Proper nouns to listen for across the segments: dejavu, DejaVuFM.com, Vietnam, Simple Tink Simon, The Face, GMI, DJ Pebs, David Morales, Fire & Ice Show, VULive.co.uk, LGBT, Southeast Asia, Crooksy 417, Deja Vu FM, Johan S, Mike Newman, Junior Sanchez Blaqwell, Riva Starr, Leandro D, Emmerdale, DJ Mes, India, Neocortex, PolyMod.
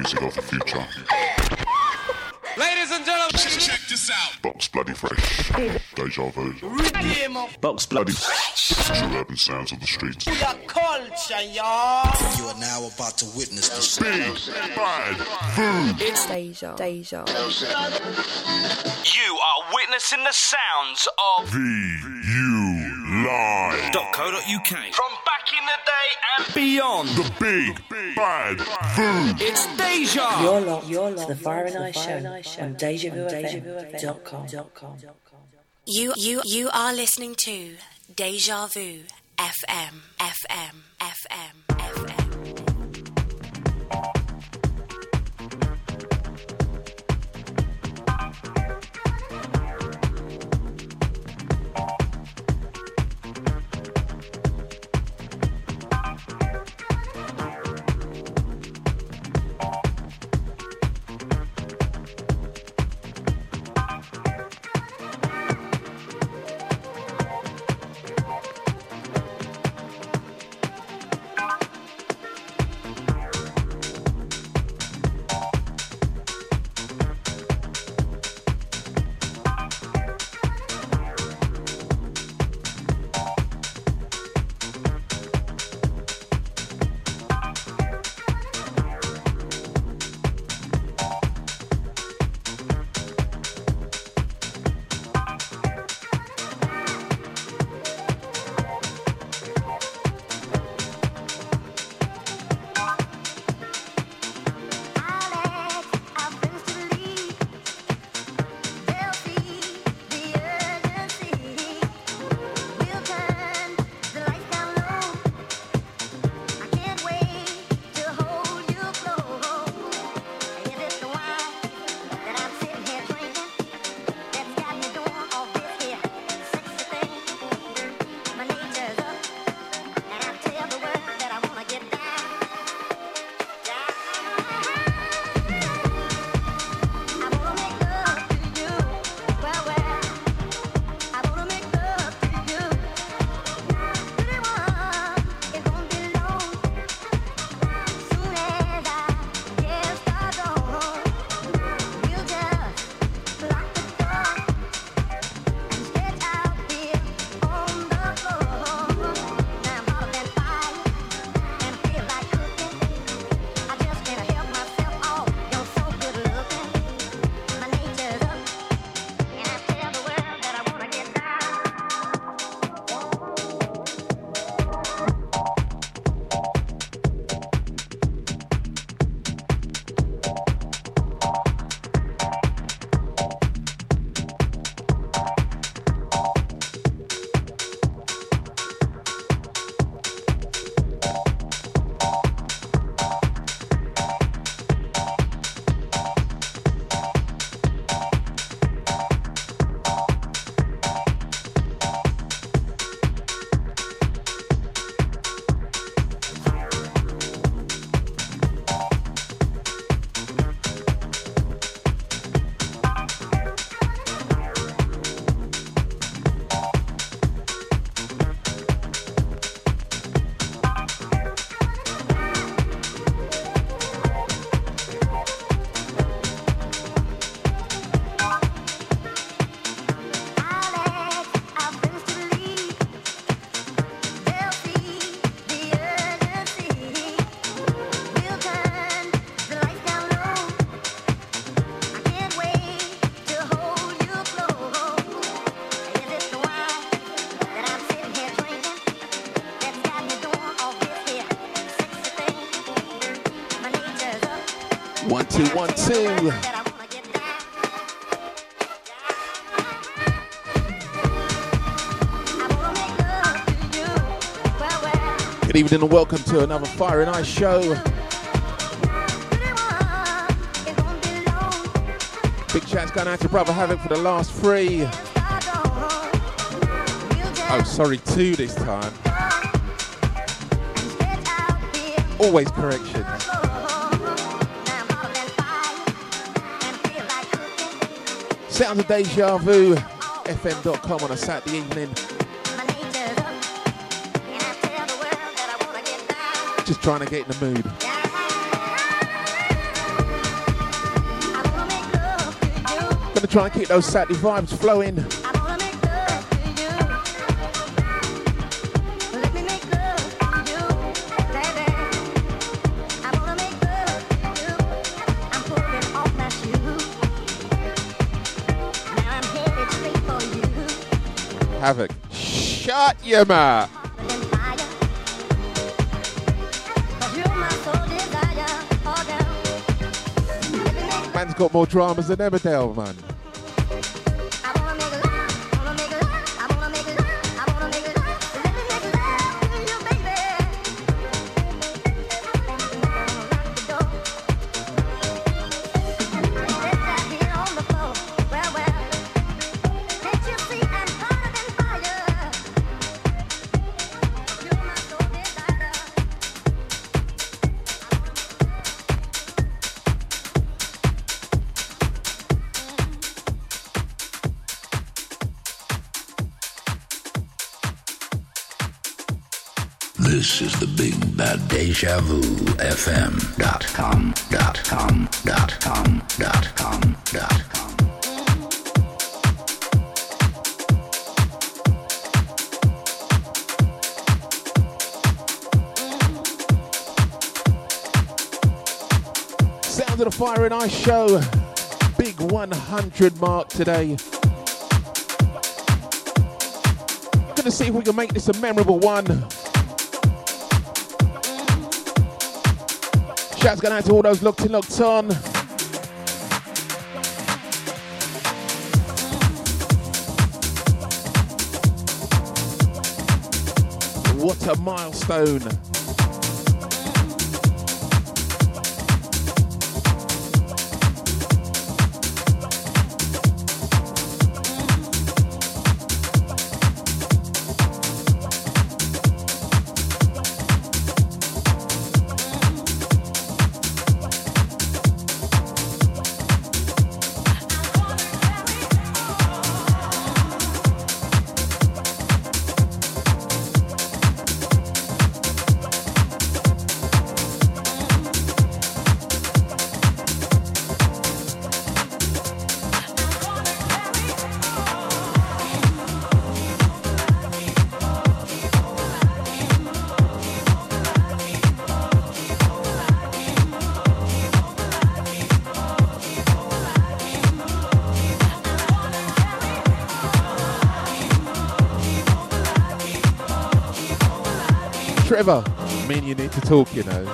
music of the future. Ladies and gentlemen, check this out. Box bloody fresh. Deja vu. Box bloody fresh. True urban sounds of the streets. We are culture, y'all. You are now about to witness the speed. Bad. Boom. It's Deja. Deja. You are witnessing the sounds of VULive.co.uk. From back in the day and beyond. The big bad boom. It's Deja. Your lot. The Fire and Ice Show. On DejaVuFM.com. You are listening to Deja Vu FM. One, two. Good evening and welcome to another Fire and Ice show. Big shout's going out to Brother Havoc for the last three. Oh, sorry, two this time. Always correction. Sounds of Deja Vu, FM.com on a Saturday evening. Just trying to get in the mood. Gonna try and keep those Saturday vibes flowing. Havoc, shut your mouth. Man's got more dramas than Emmerdale, man. Deja Vu FM.com. Sounds of the Fire and Ice Show. Big 100 mark today. We're going to see if we can make this a memorable one. Shouts going out to all those locked in, locked on. What a milestone. Trevor, I mean, you need to talk, you know.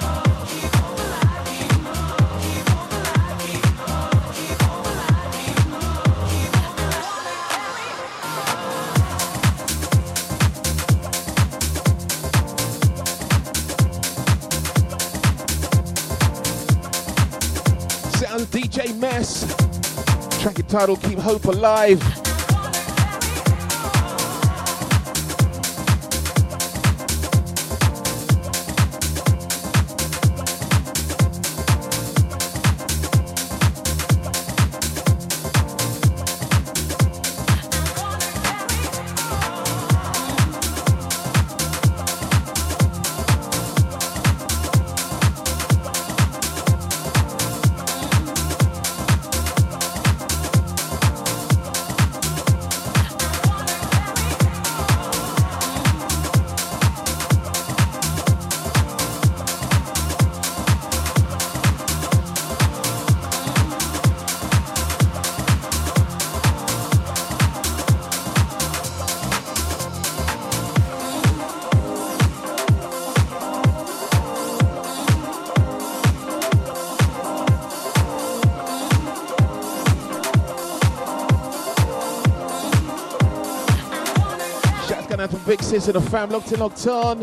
Sounds DJ Mes. Track entitled Keep Hope Alive. Big sis and the fam locked in, locked on.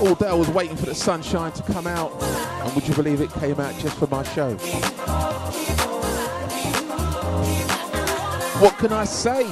All day I was waiting for the sunshine to come out, and would you believe it came out just for my show? What can I say?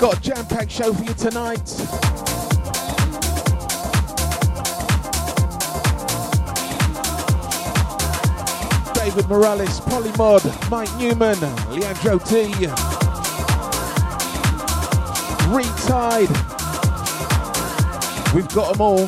Got a jam-packed show for you tonight. David Morales, PolyMod, Mike Newman, Leandro D, Retide. We've got them all.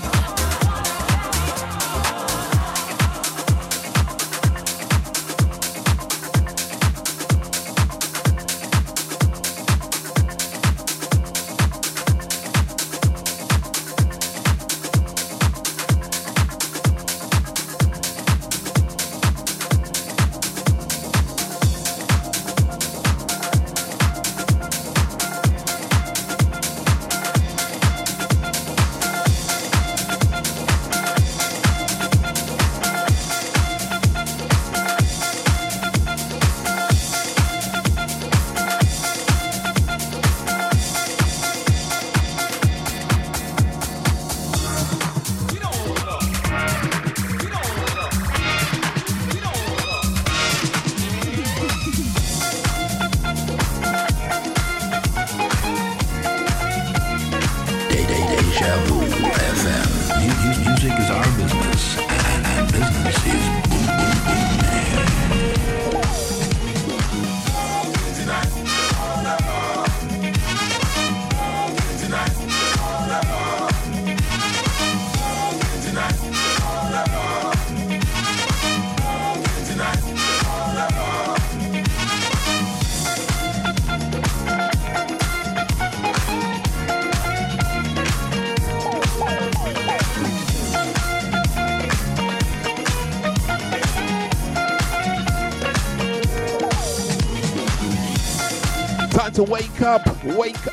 To wake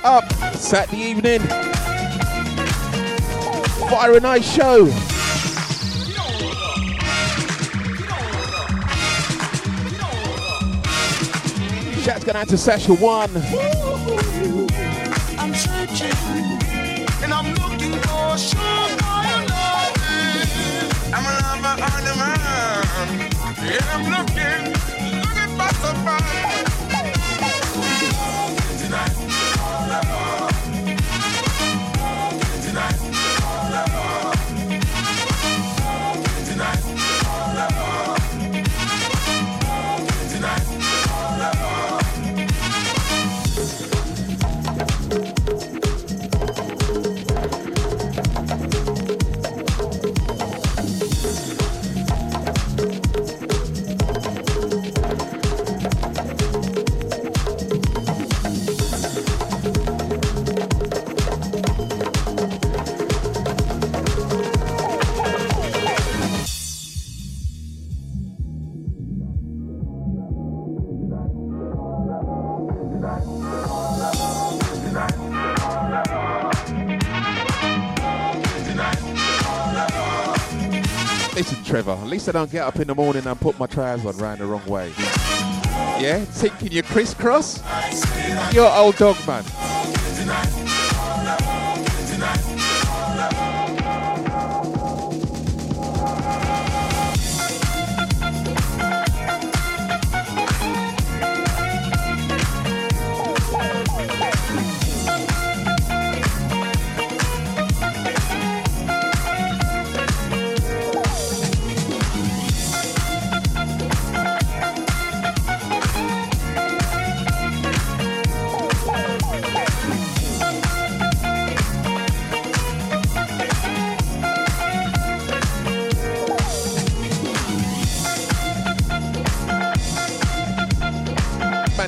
up, Saturday evening, Fire and Ice Show. Shout's going out to Sasha 1. I'm searching and I'm looking for sure I'm a lover on the man. Yeah, I'm looking for somebody. At least I don't get up in the morning and put my trousers on round the wrong way. Yeah? Thinking you crisscross? You're old dog, man.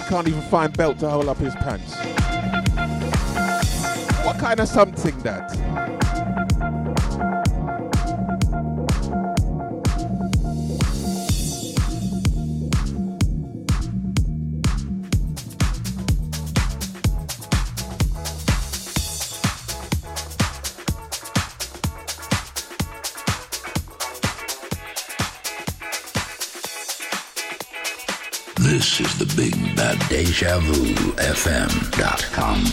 Can't even find belt to hold up his pants. What kind of something that? DejaVuFM.com.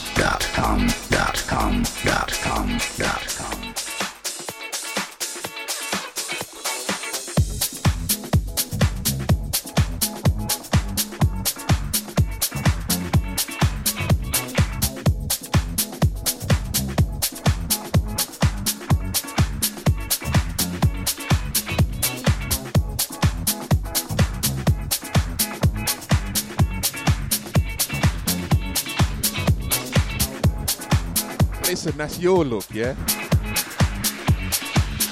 listen, that's your look, yeah?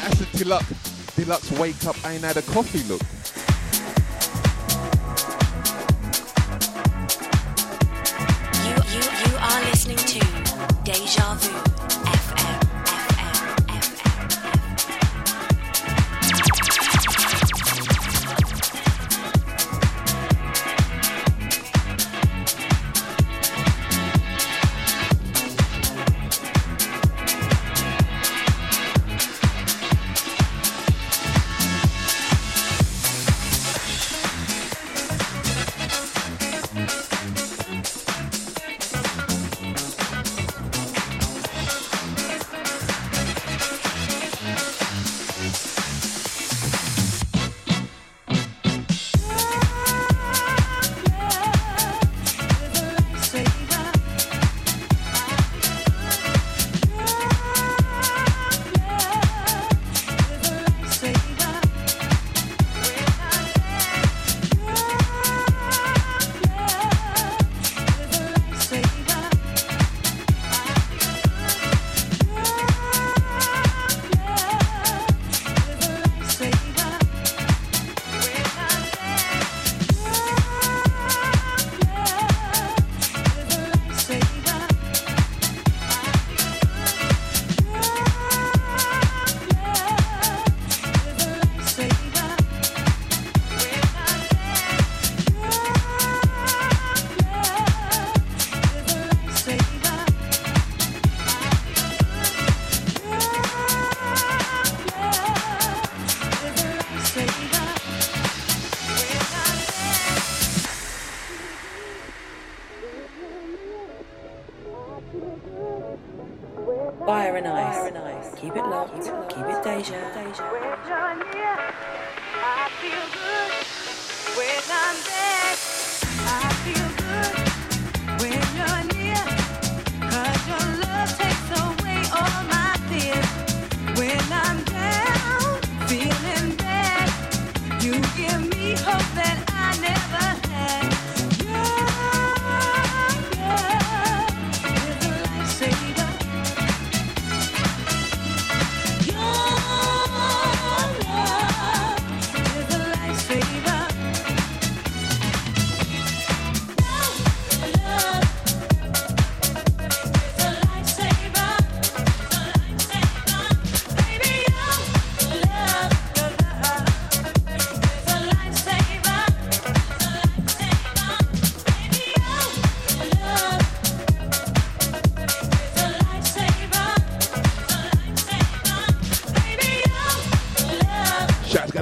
That's a deluxe wake up, ain't had a coffee look. You are listening to Deja Vu FM.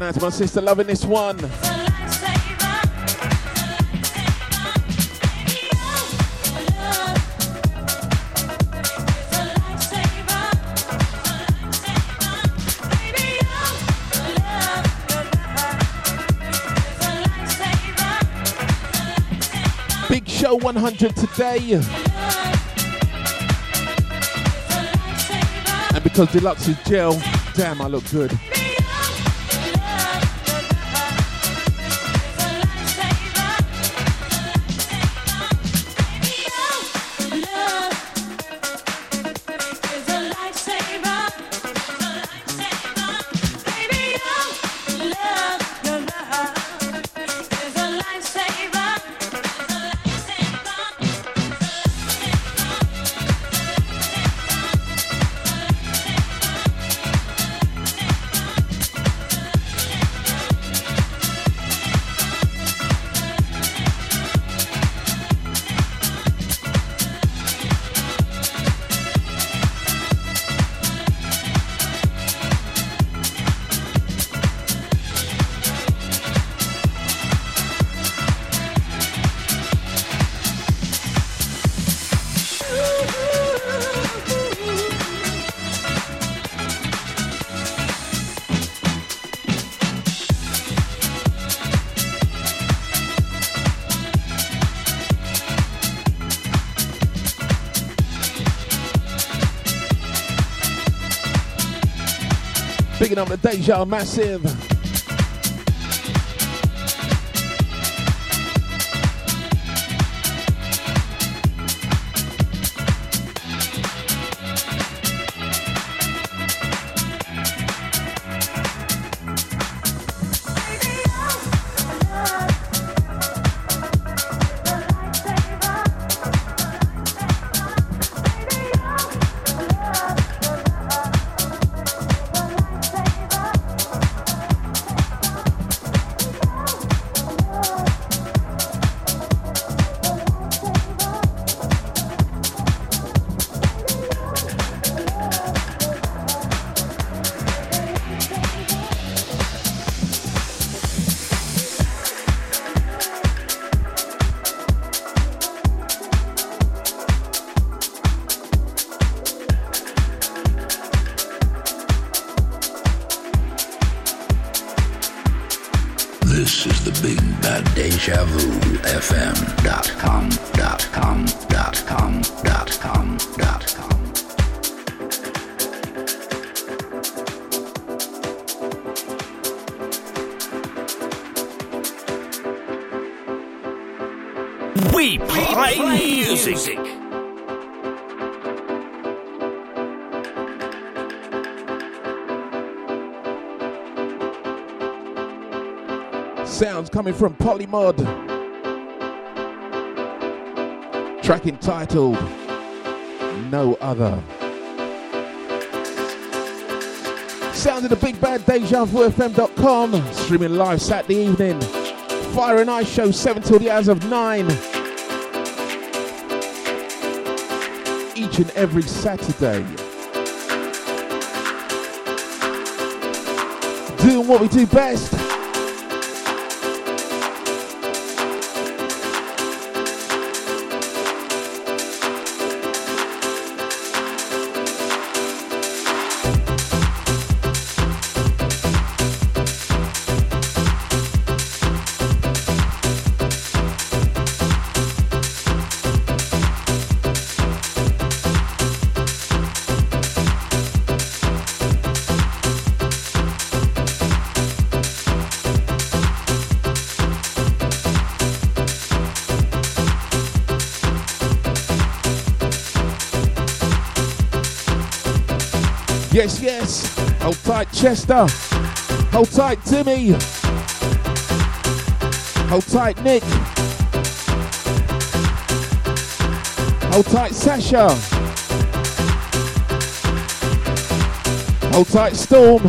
That's my sister loving this one. Big show 100 today. And because Deluxe is gel, damn, I look good. Picking up the Deja Massive. This is the big bad Deja Vu FM.com. We play music. Sounds coming from PolyMod. Track entitled No Other. Sound of the big bad Deja Vu FM.com. Streaming live Saturday evening. Fire and Ice Show 7 till the hours of 9. Each and every Saturday. Doing what we do best. Yes, yes. Hold tight, Chester. Hold tight, Timmy. Hold tight, Nick. Hold tight, Sasha. Hold tight, Storm.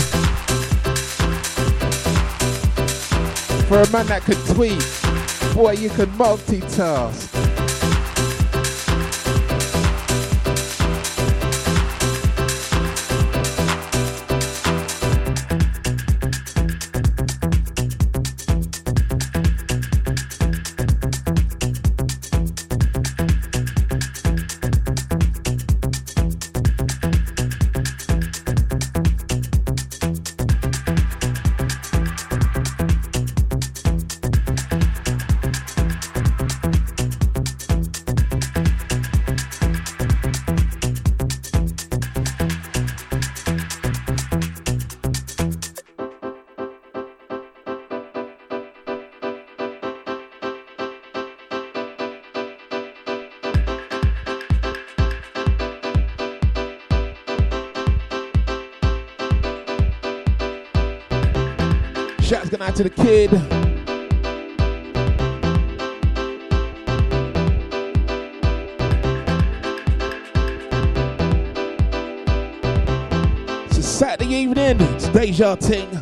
For a man that could tweet, boy, you can multitask. Shouts going out to the kid. It's a Saturday evening. It's Deja Ting.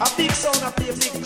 A big sound, a big tune.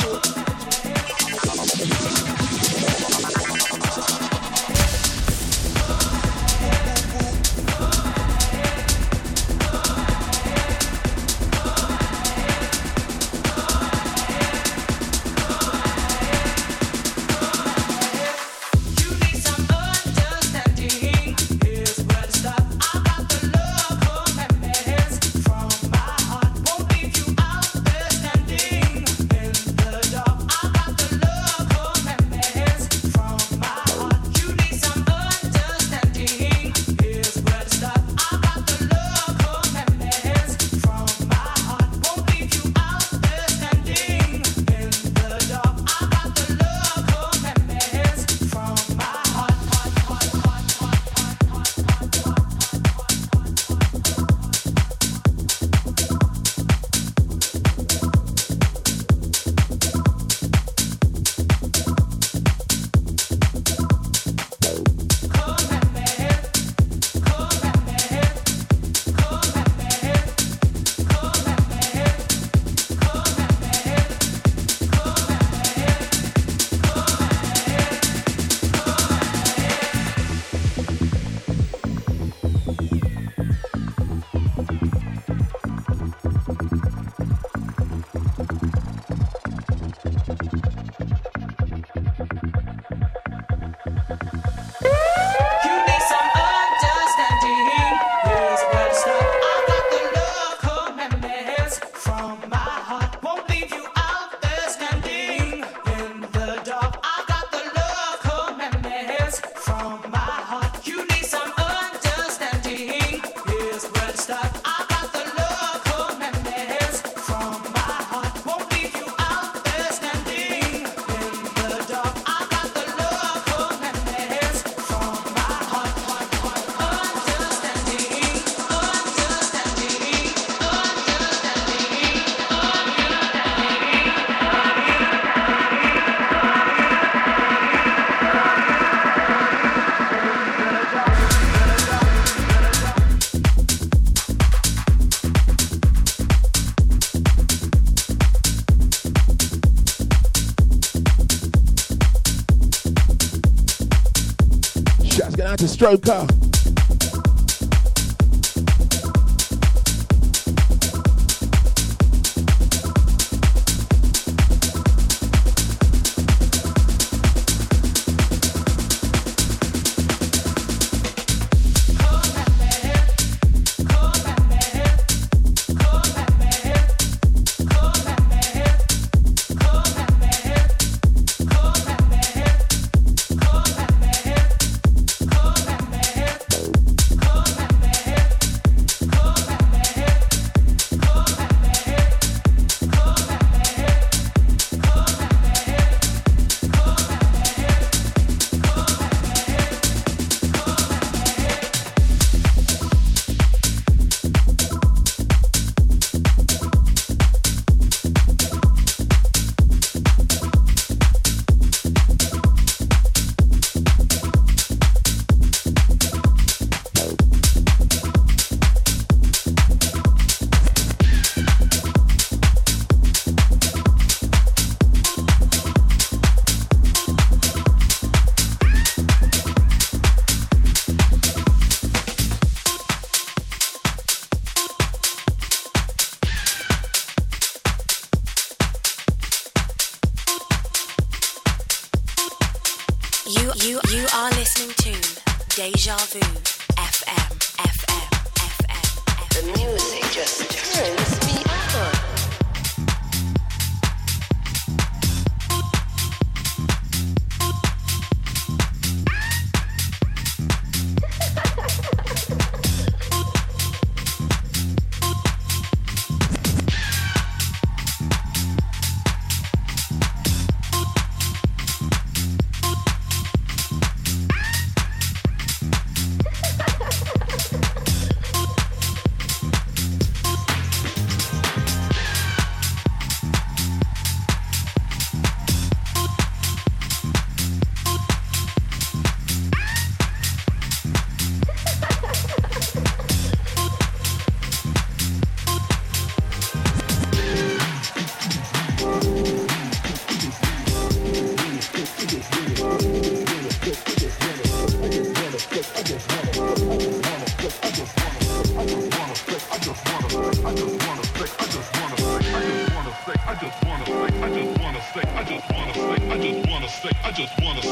The stroker. You are listening to Deja Vu FM. The music just turns me on. I just wanna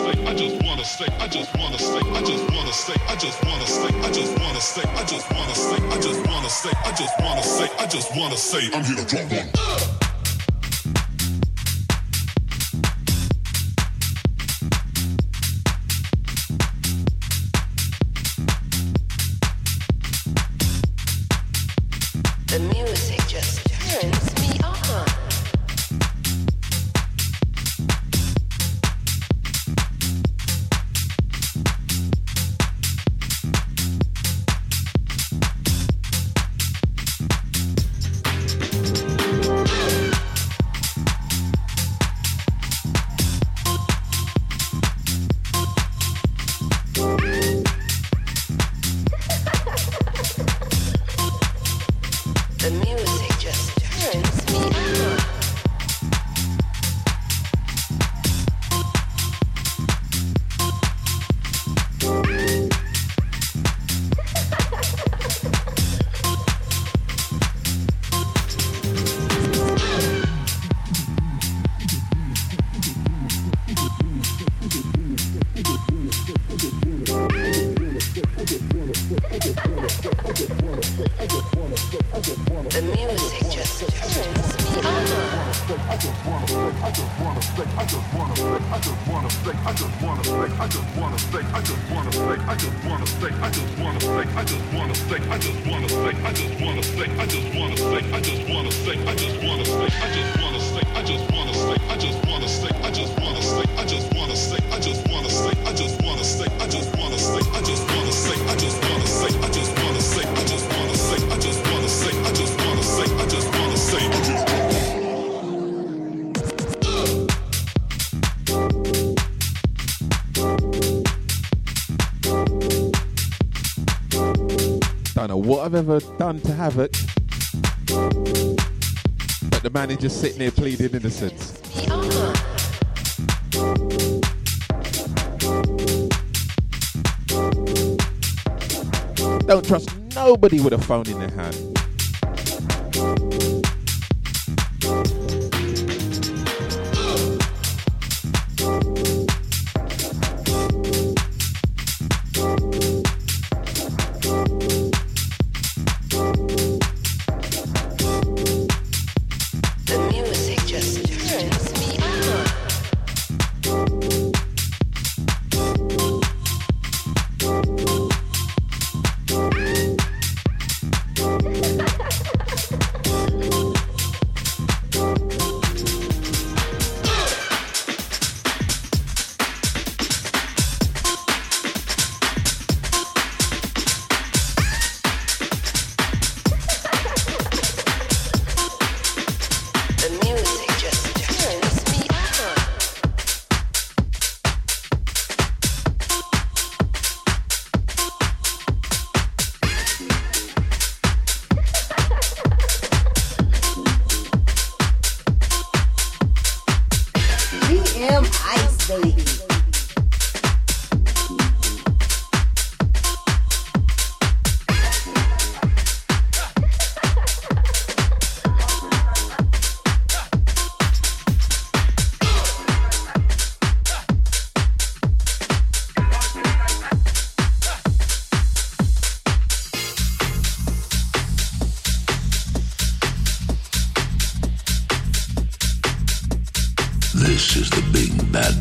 say, I'm here to drop one. What I've ever done to havoc, but the man is just sitting there pleading innocence. Don't trust nobody with a phone in their hand.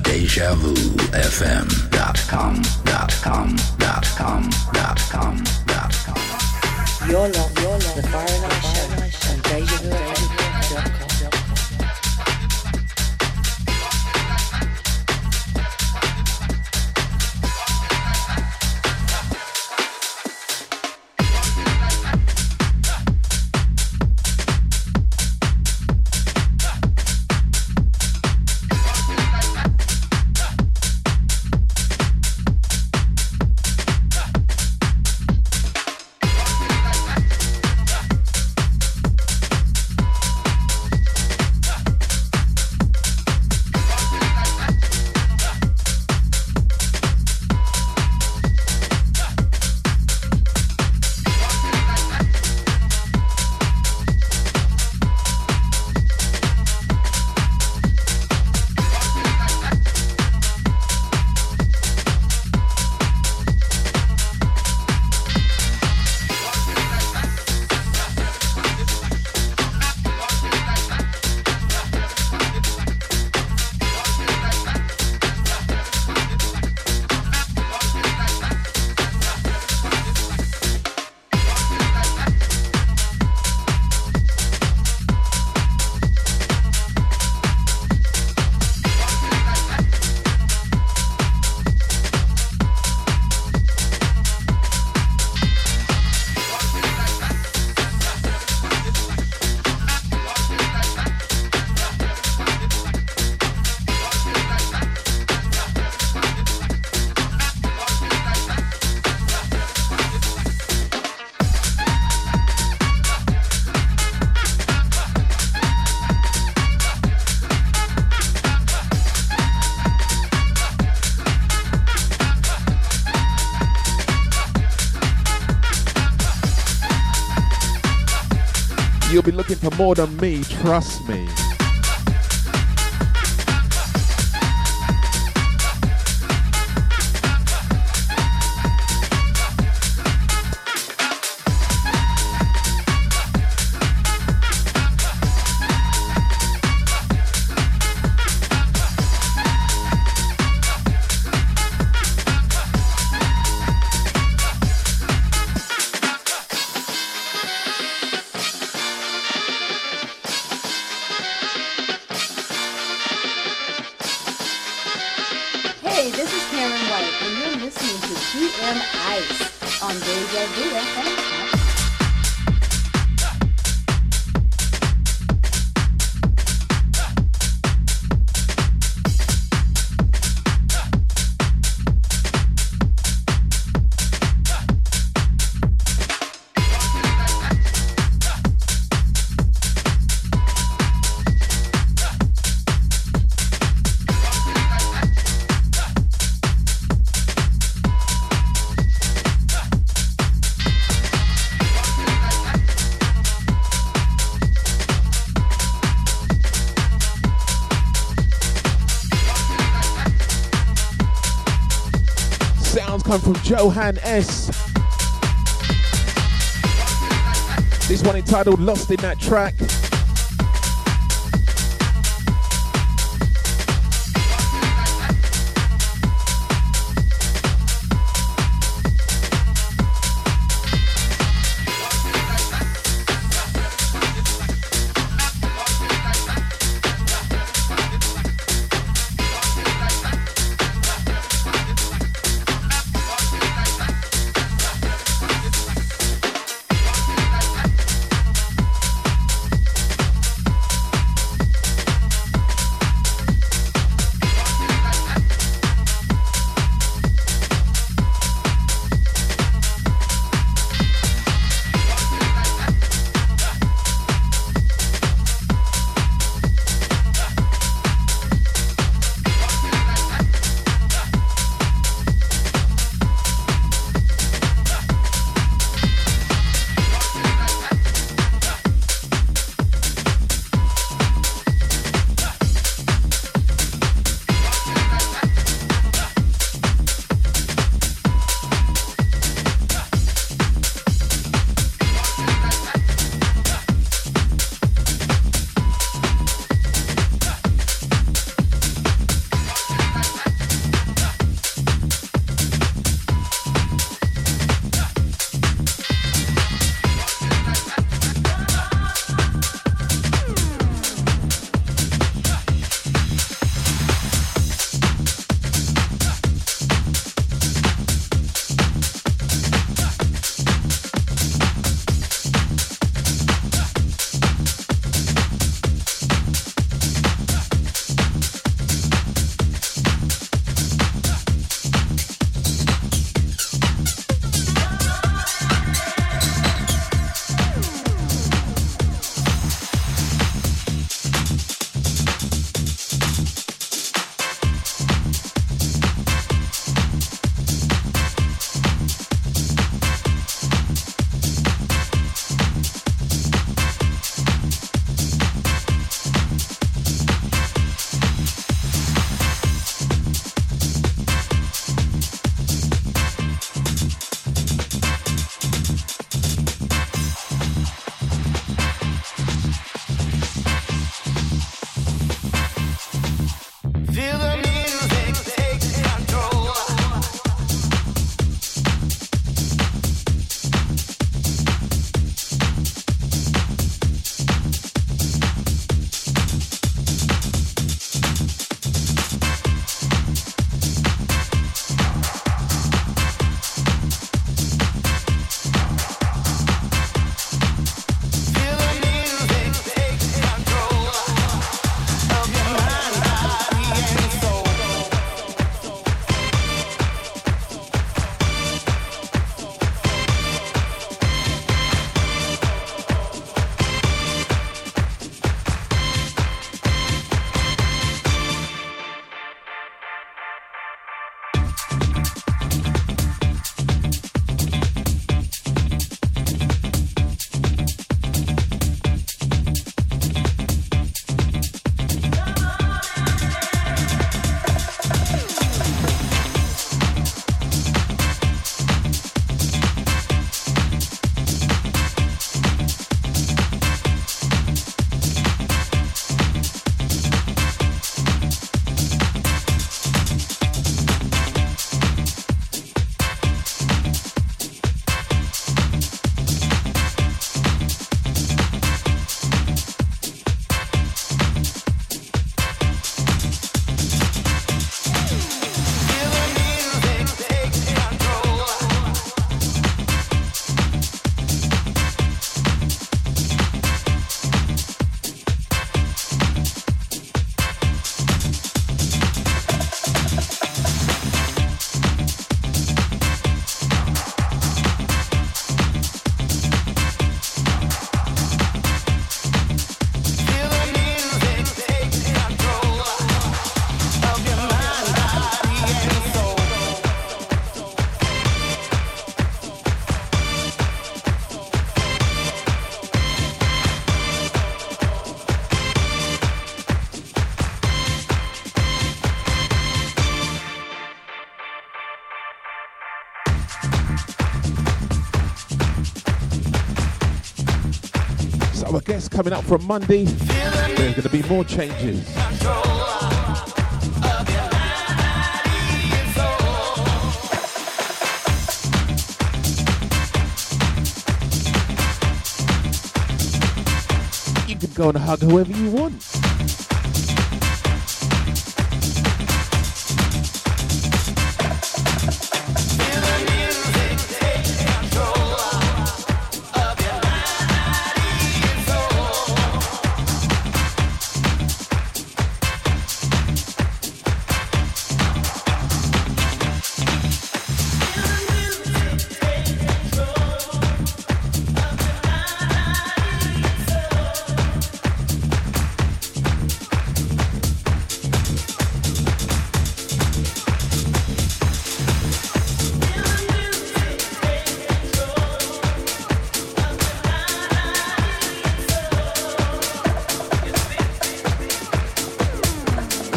DejaVuFM.com. You're not the Fire and Ice Show on DejaVuFM.com. be looking for more than me, trust me. Come from Johan S. This one entitled Lost in That Track. coming up from Monday. There's going to be more changes. You can go and hug whoever you want.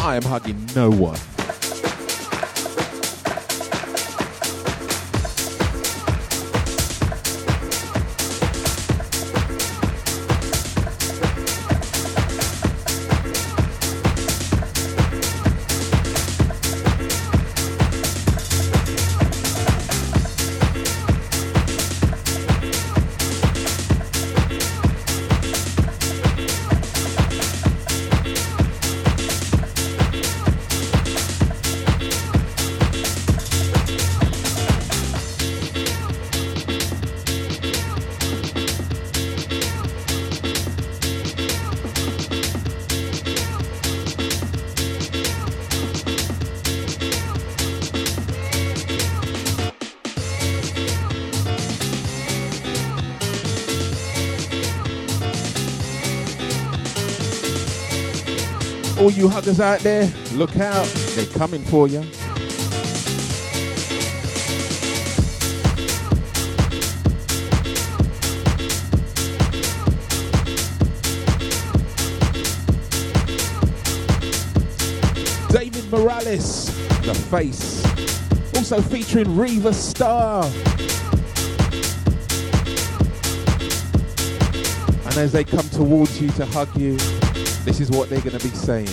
I am hugging no one. All you huggers out there, look out, they're coming for you. David Morales, The Face, also featuring Riva Starr. And as they come towards you to hug you, this is what they're going to be saying.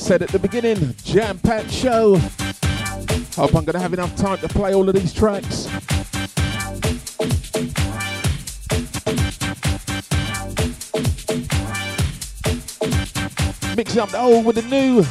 Said at the beginning, jam-packed show. Hope I'm gonna have enough time to play all of these tracks. mix up the old with the new.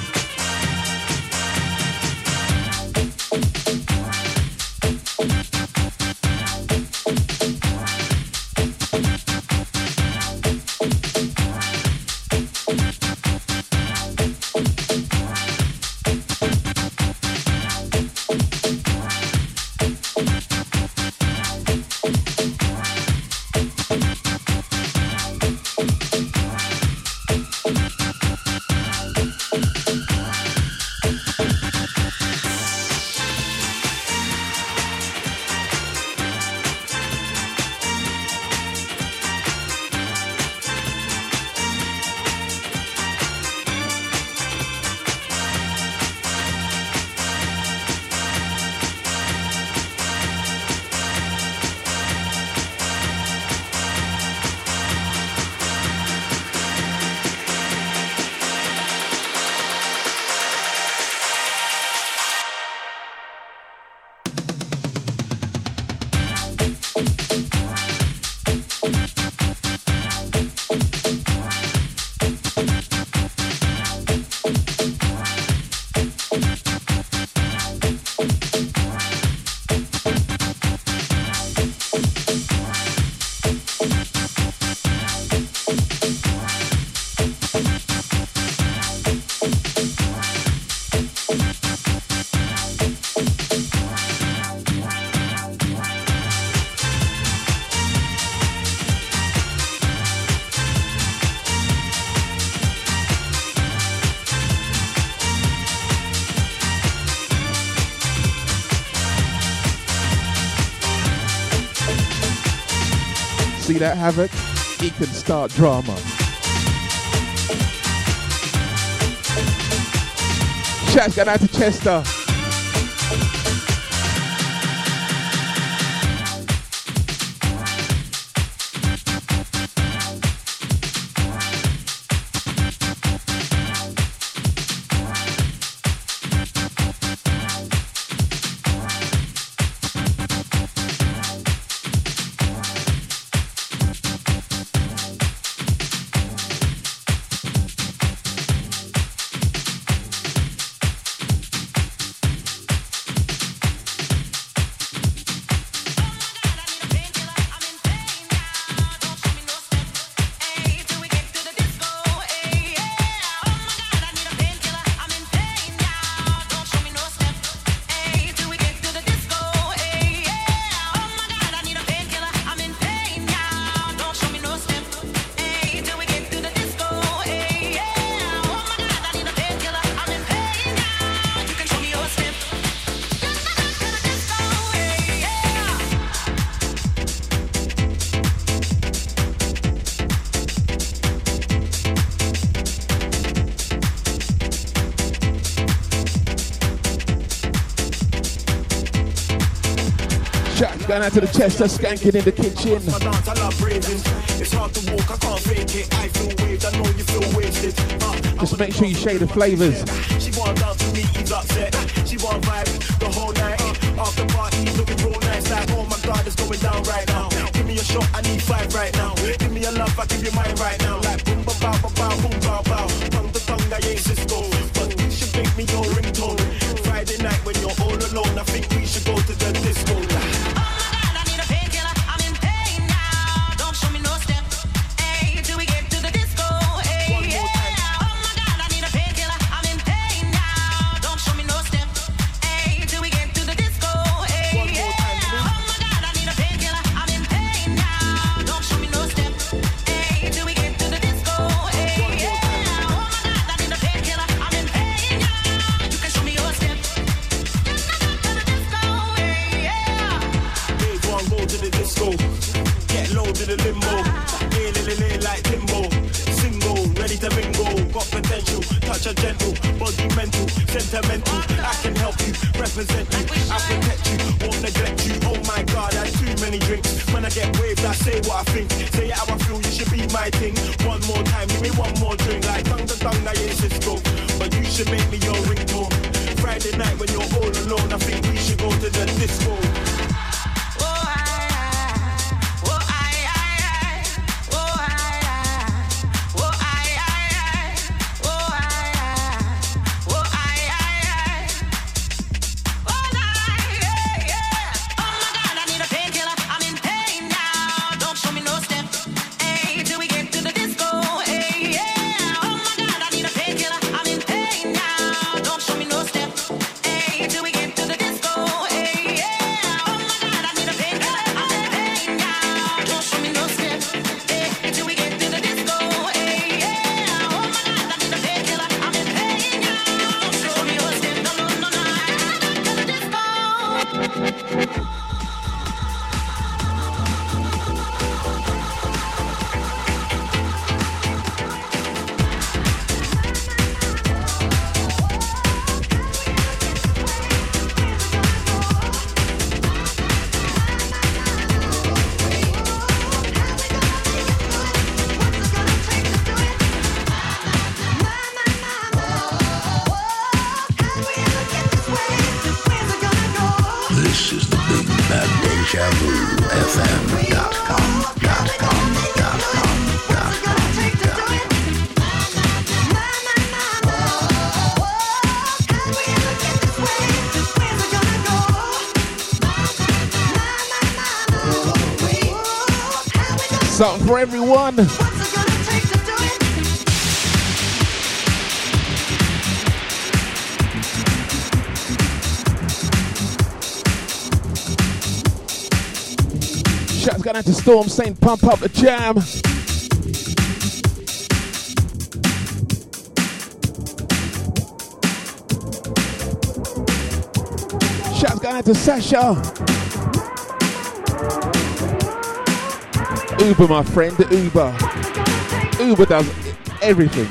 See that havoc? It can start drama. Shouts going out to Chester. Going out to the Chester, skanking in the kitchen. My dance, I love braving. It's hard to walk, I can't fake it. I feel waves, I know you feel wasted. Just make sure you share the flavours. She want to dance with me, he's upset. She want vibe the whole night. After parties, looking real nice. Like, oh my God, it's going down right now. Give me a shot, I need five right now. Give me a love, I give you mine right now. Like, boom, ba, ba, ba, ba, boom, ba, ba. Tongue to tongue, I ain't Cisco. But you should make me your ringtone. Friday night when you're all alone, I think we should go to the disco. something for everyone. Shouts going out to Storm saying pump up the jam. Shouts going out to Sasha. Uber, my friend, Uber. Uber does everything.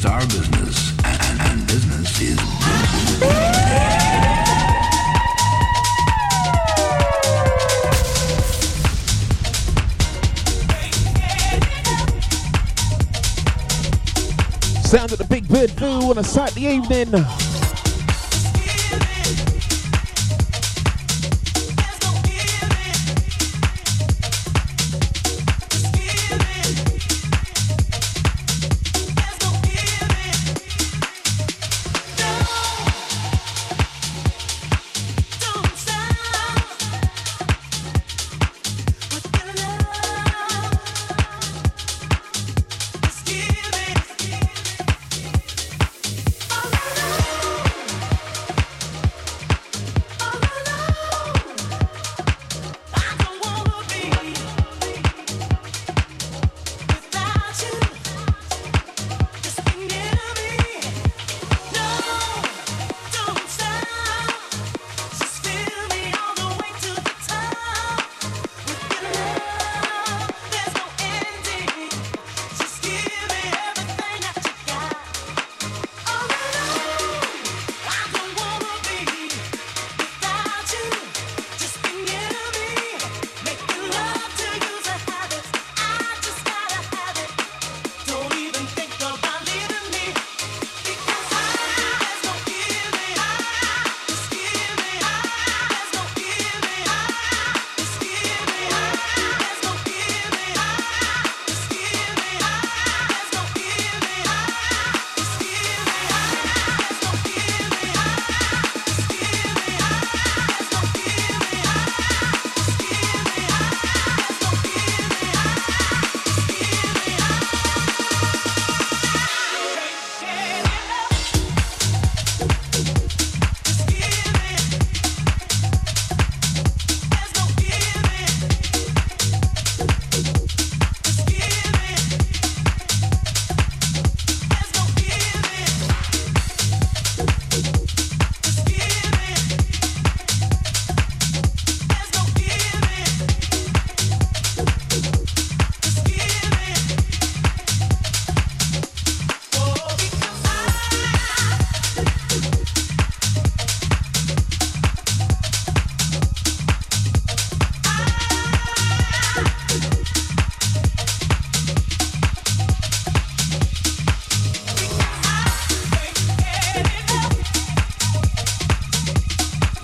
is our business, and business is business. Sound at the Big Bird Boo on a Saturday evening.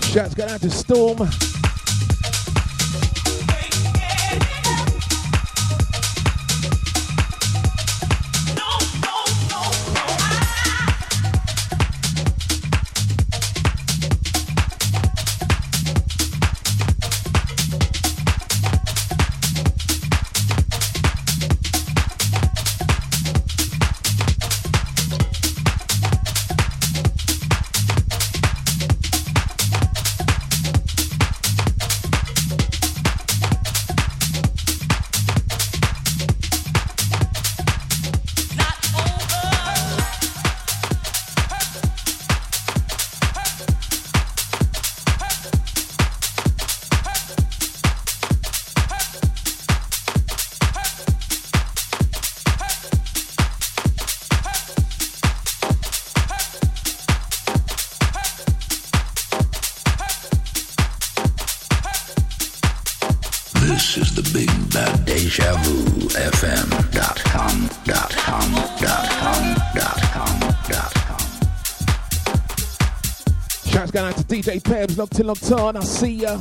Shouts going out to Storm. DJ Pebs, locked on, I see ya.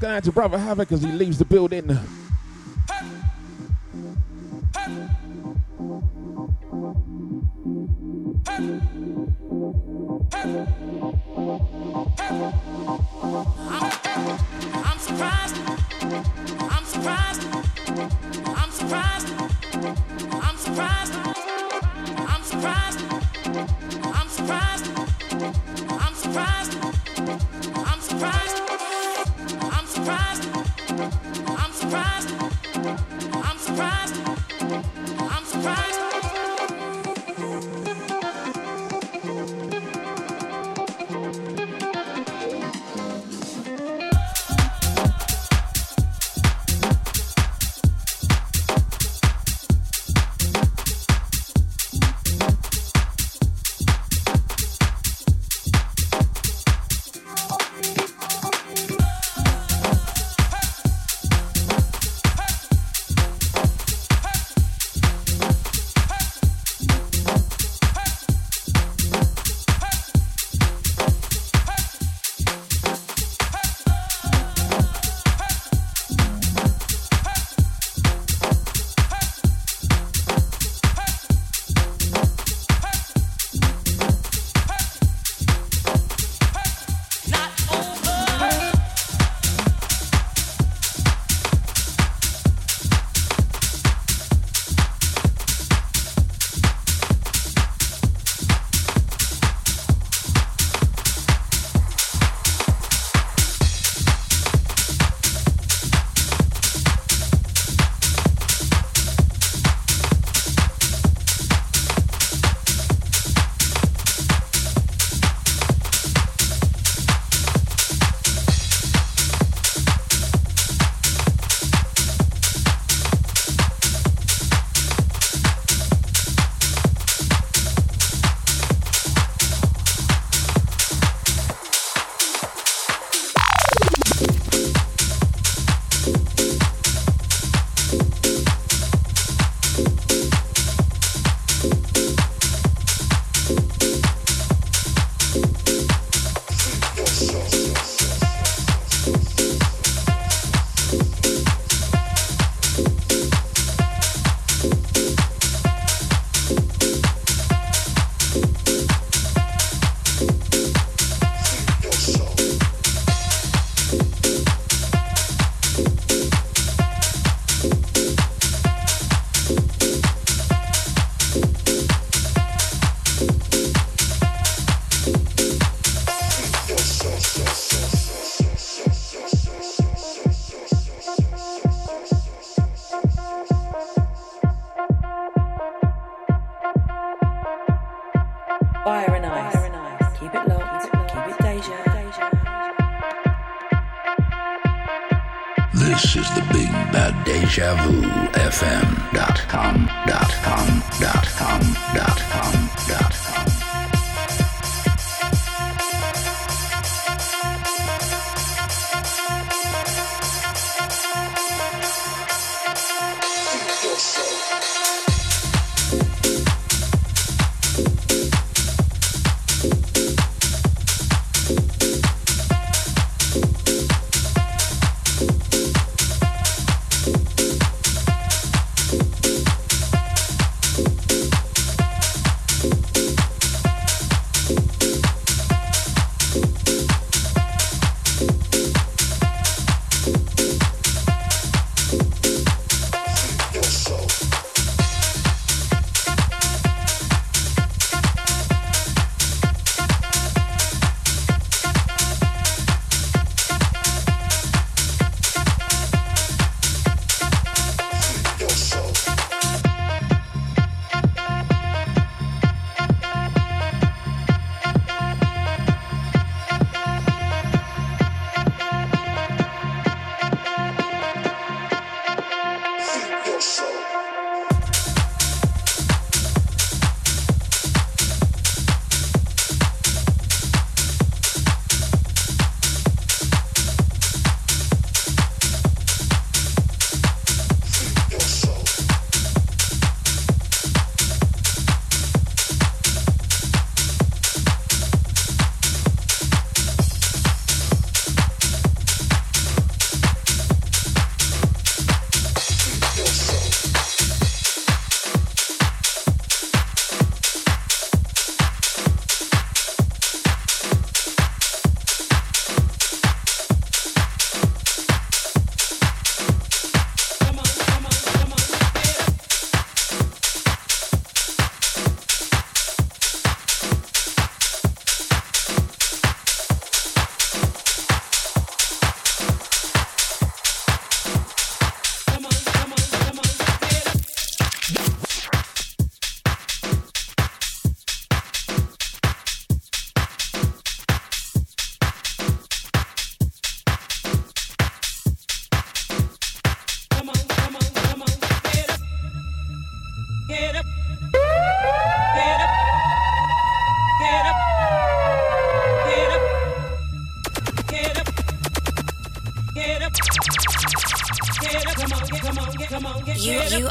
going out to Brother Havoc as he leaves the building.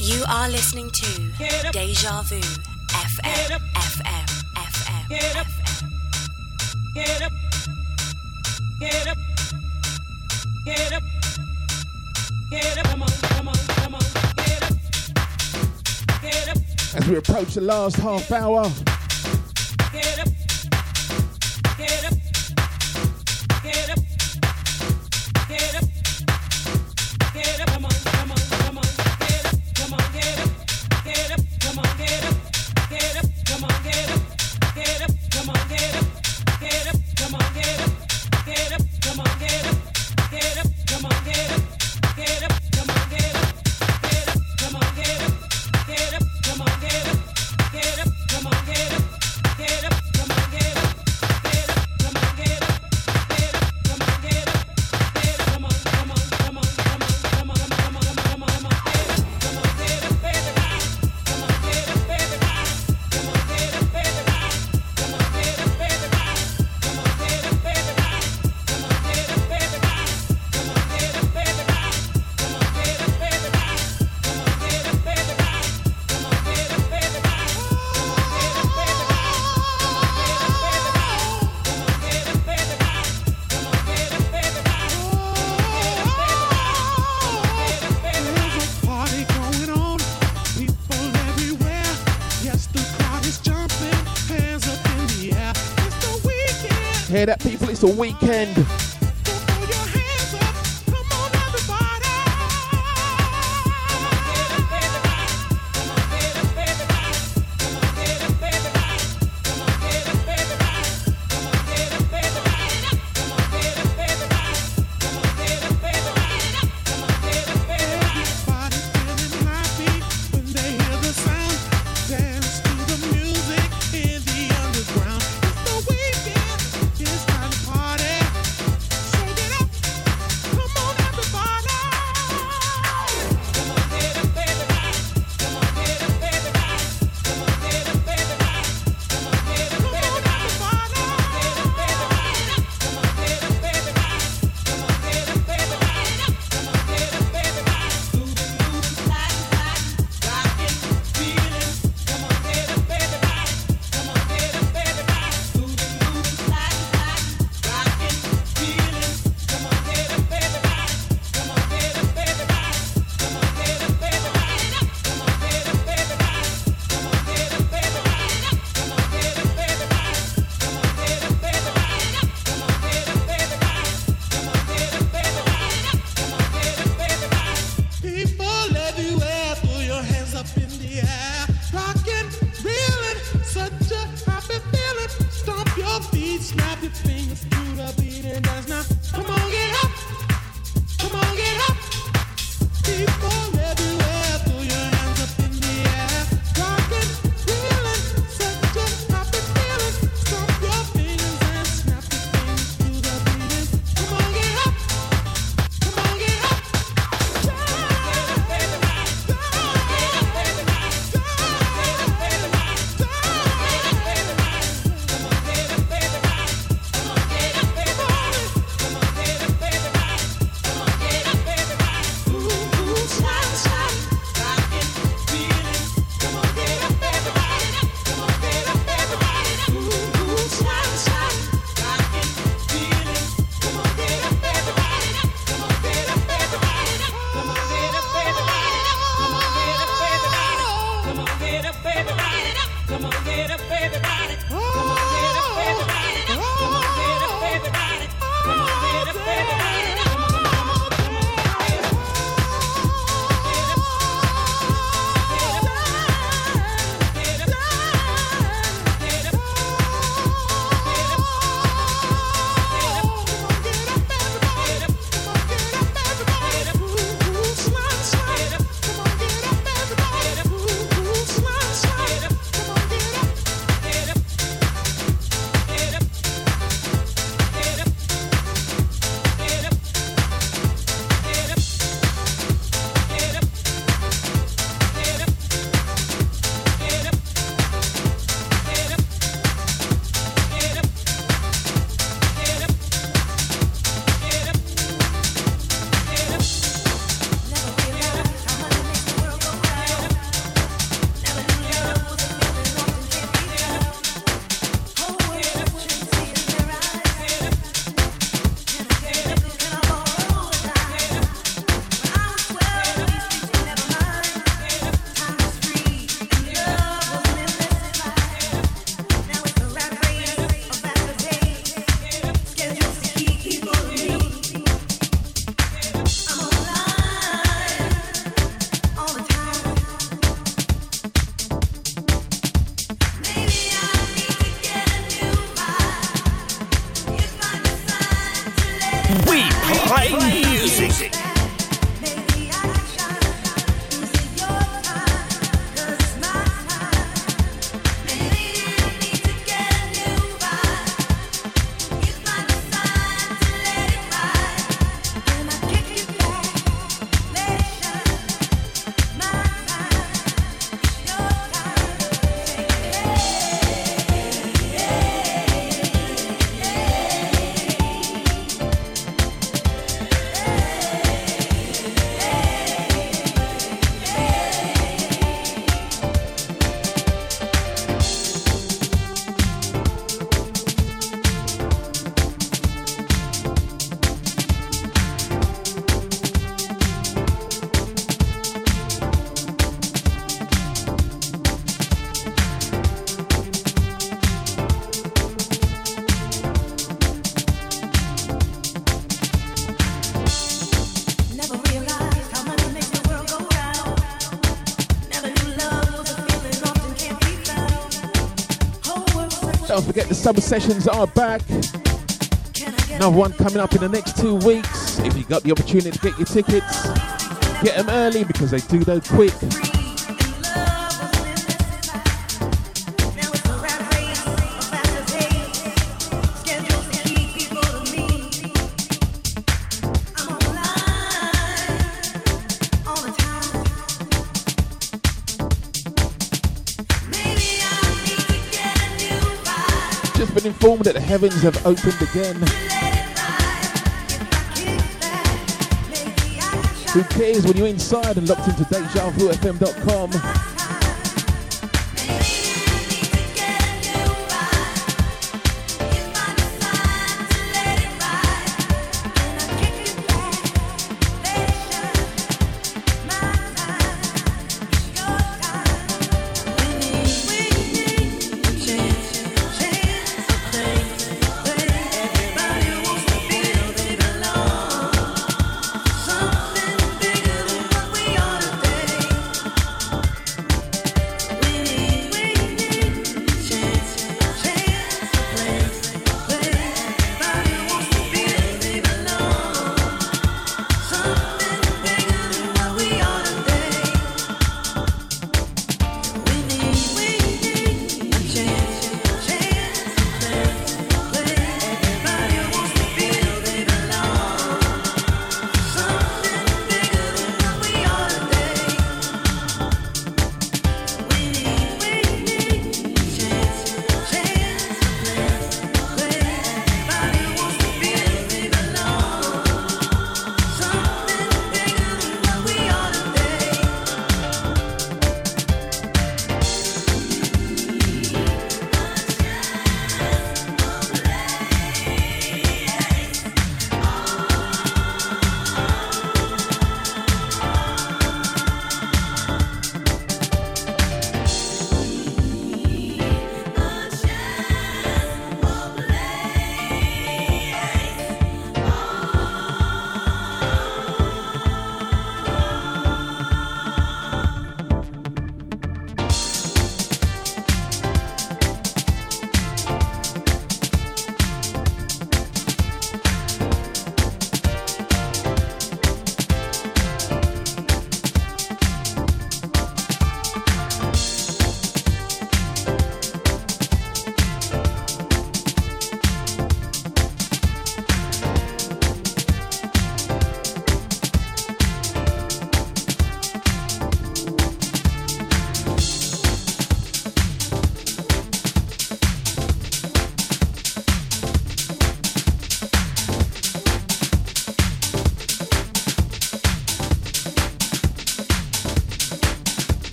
You are listening to Deja Vu FM. Get up, come on, get up, as we approach the last half hour. That people, it's a weekend. Play music. Don't forget the summer sessions are back. Another one coming up in the next 2 weeks. If you got the opportunity to get your tickets, get them early because they do go quick. Informed that the heavens have opened again. Who cares when you're inside and locked into DejaVuFM.com?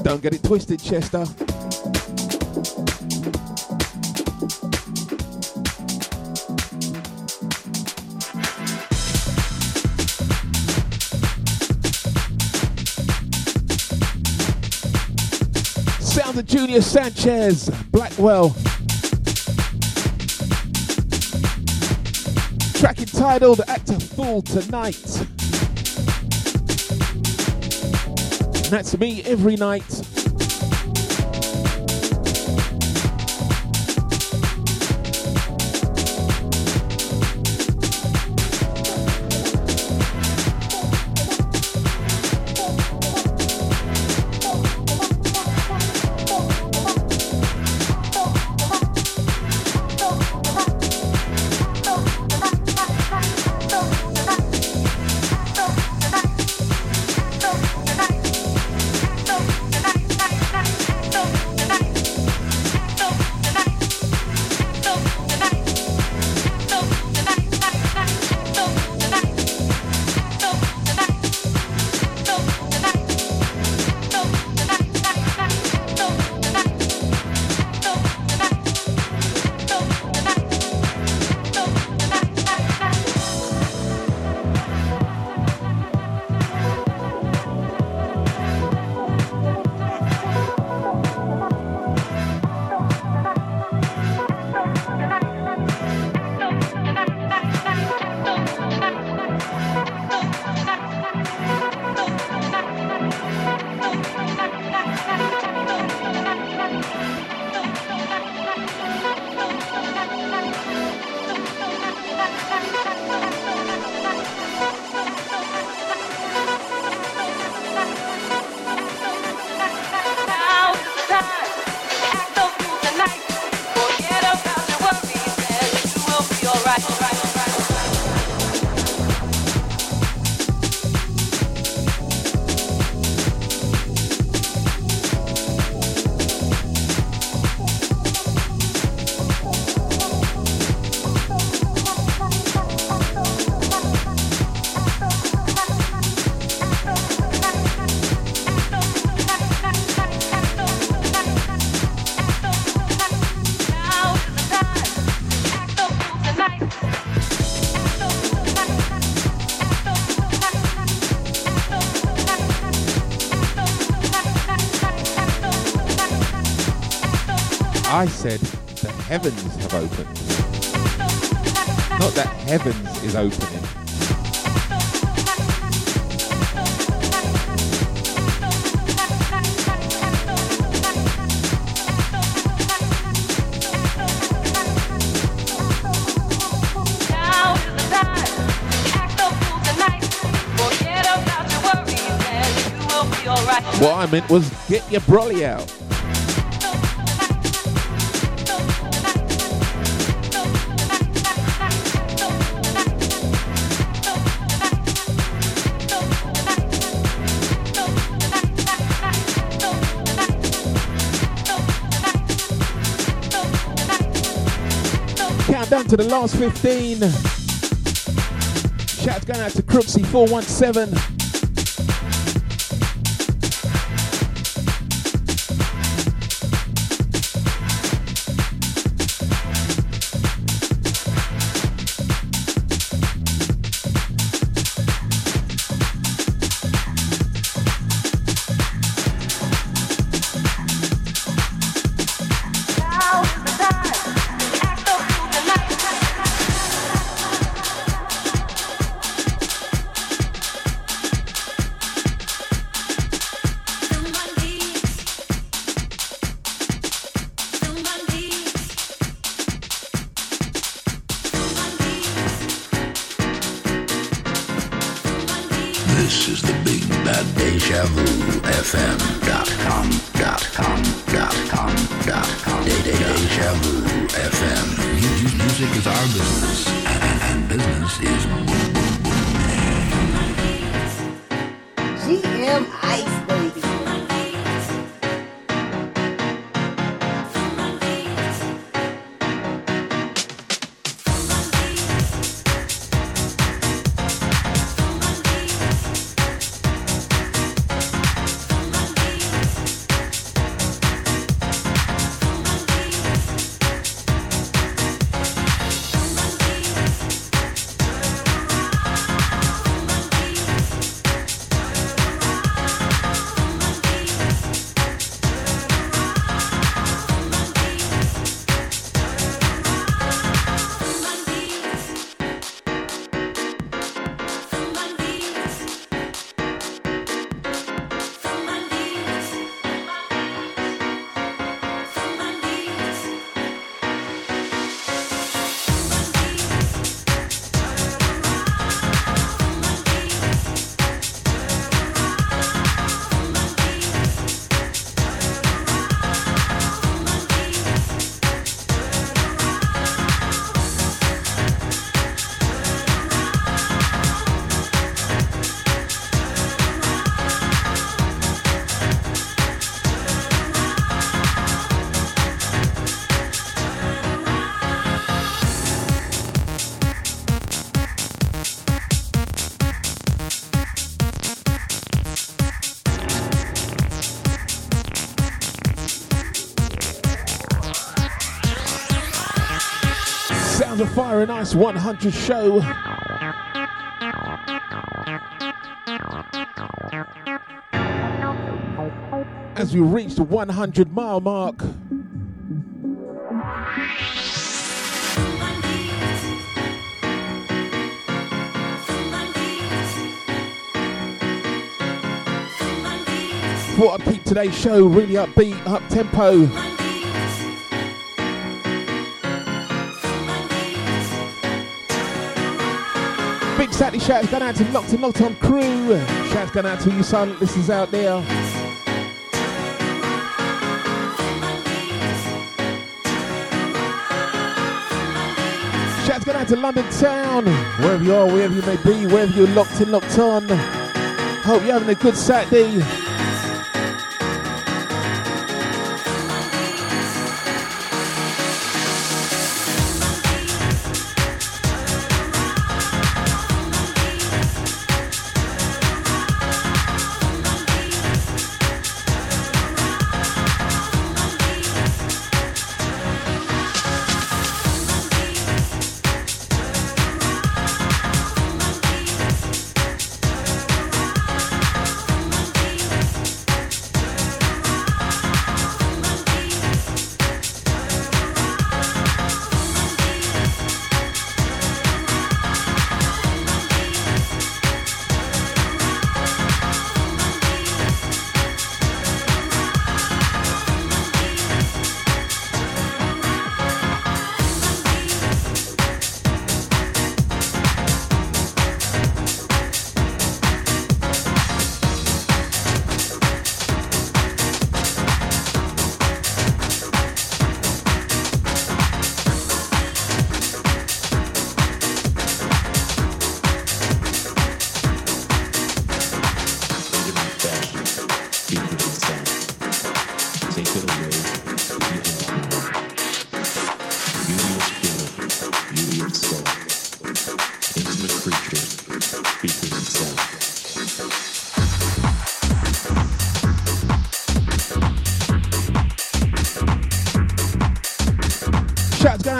Don't get it twisted, Chester. bit out to Junior Sanchez Blaqwell. Track entitled Act a Fool Tonight. And that's me every night. I said, the heavens have opened. Not that heavens is opening. What I meant was, get your brolly out. Down to the last 15. Shout going out to Crooksy 417. the Fire and Ice 100 show. As we reach the 100 mile mark. What a peak today's show, really upbeat, up tempo. Big Saturday shouts going out to Locked and Locked On crew. Shouts going out to you silent listeners out there. Shouts going out to London town, wherever you are, wherever you may be, wherever you're locked in, locked on. Hope you're having a good Saturday.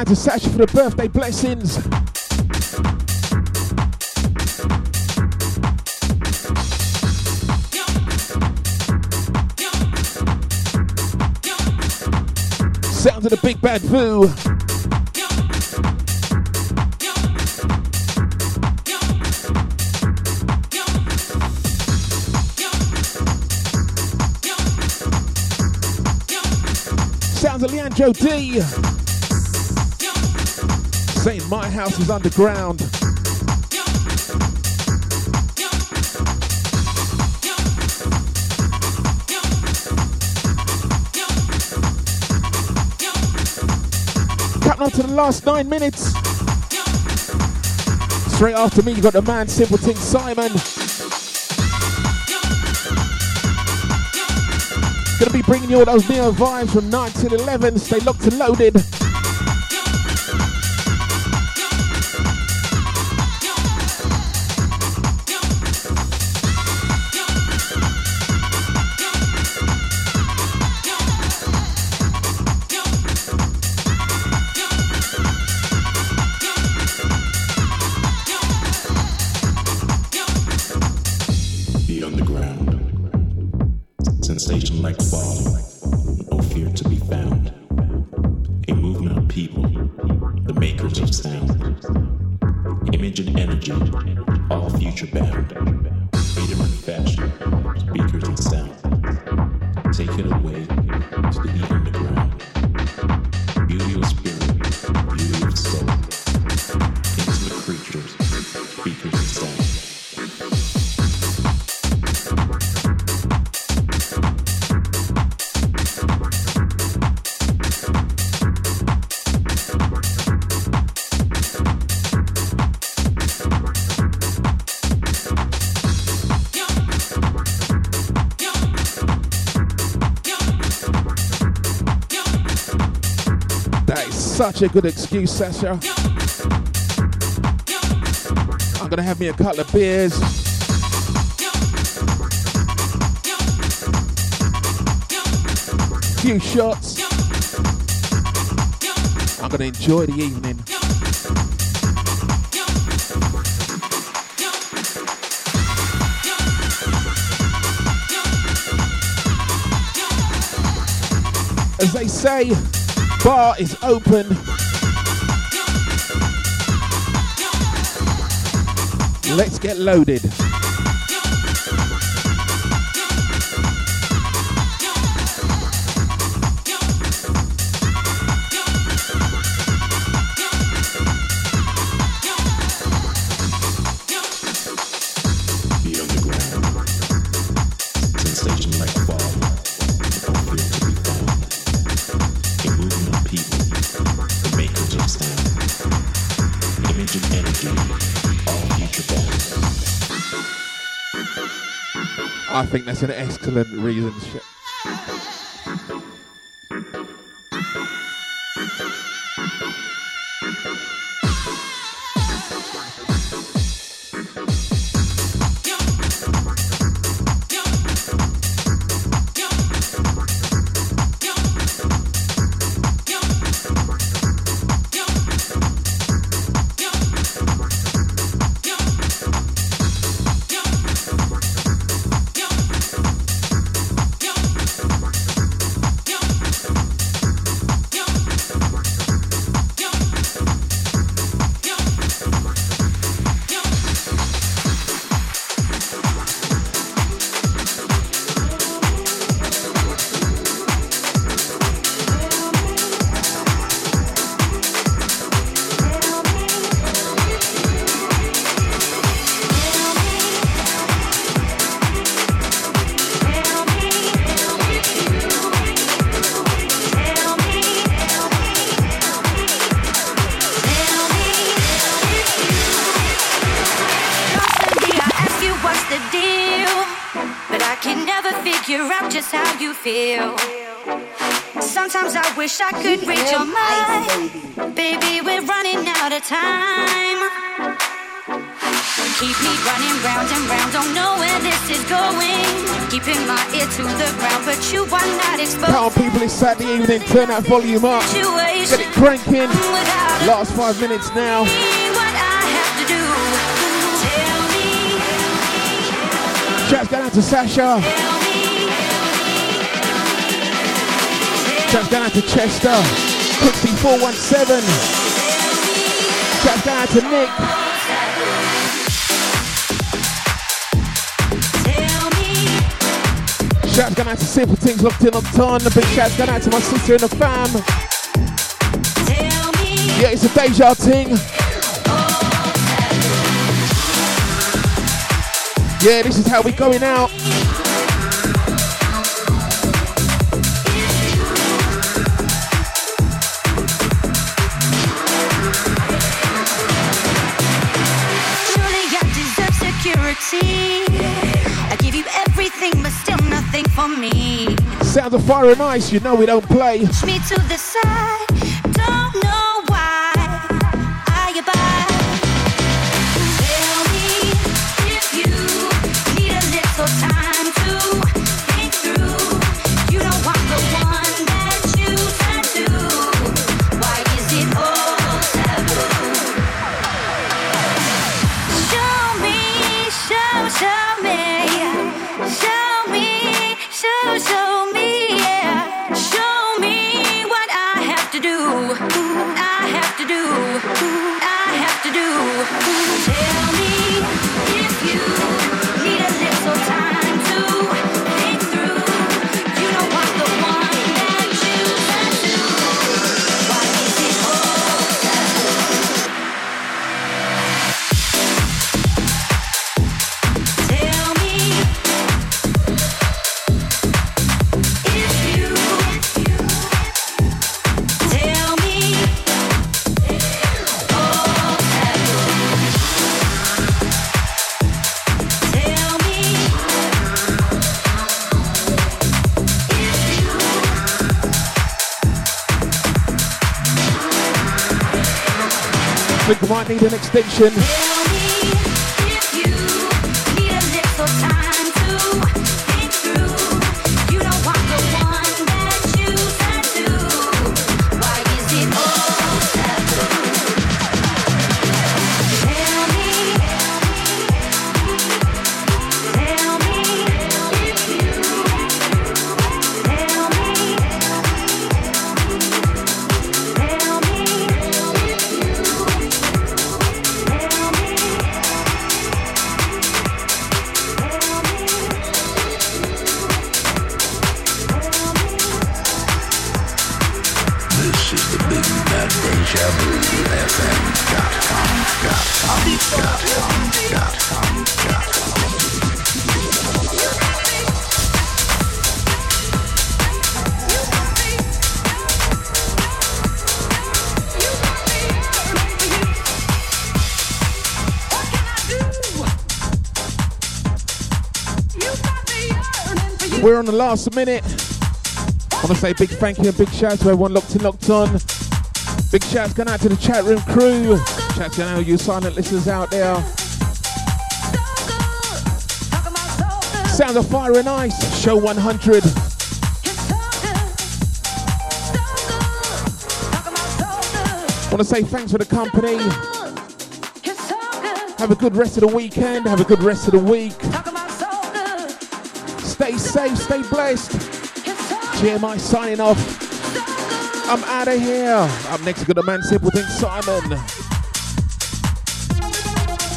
To Sasha for the birthday blessings. Sound of the Big Bad Vu. Sounds of Leandro D. Saying my house is underground. Coming on to the last 9 minutes. Straight after me, you got the man Simple Tink Simon. Gonna be bringing you all those neo vibes from 9 till 11. Stay locked and loaded. Such a good excuse, Sasha. I'm gonna have me a couple of beers. Few shots. I'm gonna enjoy the evening. as they say. Bar is open. Let's get loaded. I think that's an excellent reason. Sometimes I wish I could read your mind. Baby, we're running out of time. Keep me running round and round, don't know where this is going. Keeping my ear to the ground, but you are not exposed. Come on people, it's Saturday evening, turn that volume up. Get it cranking. Last 5 minutes now. Shouts going out to Sasha. Shouts down to Chester, Crooksy 417. Shouts down to Nick. Shouts down to Simple Tink Simon. Big shouts down out to my sister and the fam. Yeah, it's a Deja Ting. Yeah, this is how we going out. Sounds of Fire and Ice, you know we don't play. Push me to the side, don't know why I abide. Tell me if you need a little time to think through. You don't want the one that you can do. Why is it all taboo? Show me. I think we might need an extension. We're on the last minute. I want to say big thank you and big shout to everyone locked in, locked on. Big shouts going out to the chat room crew. Shout to all you silent listeners out there. Sounds of Fire and Ice, Show 100. I want to say thanks for the company. Have a good rest of the weekend. Have a good rest of the week. Stay safe, stay blessed. GMI signing off. I'm out of here. Up next, we've got the man Simple Tink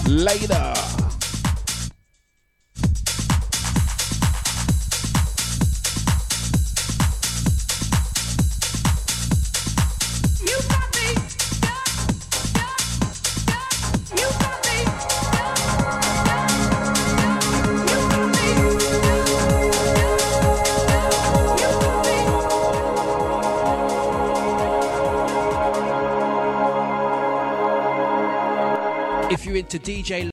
Simon. Later. To DJ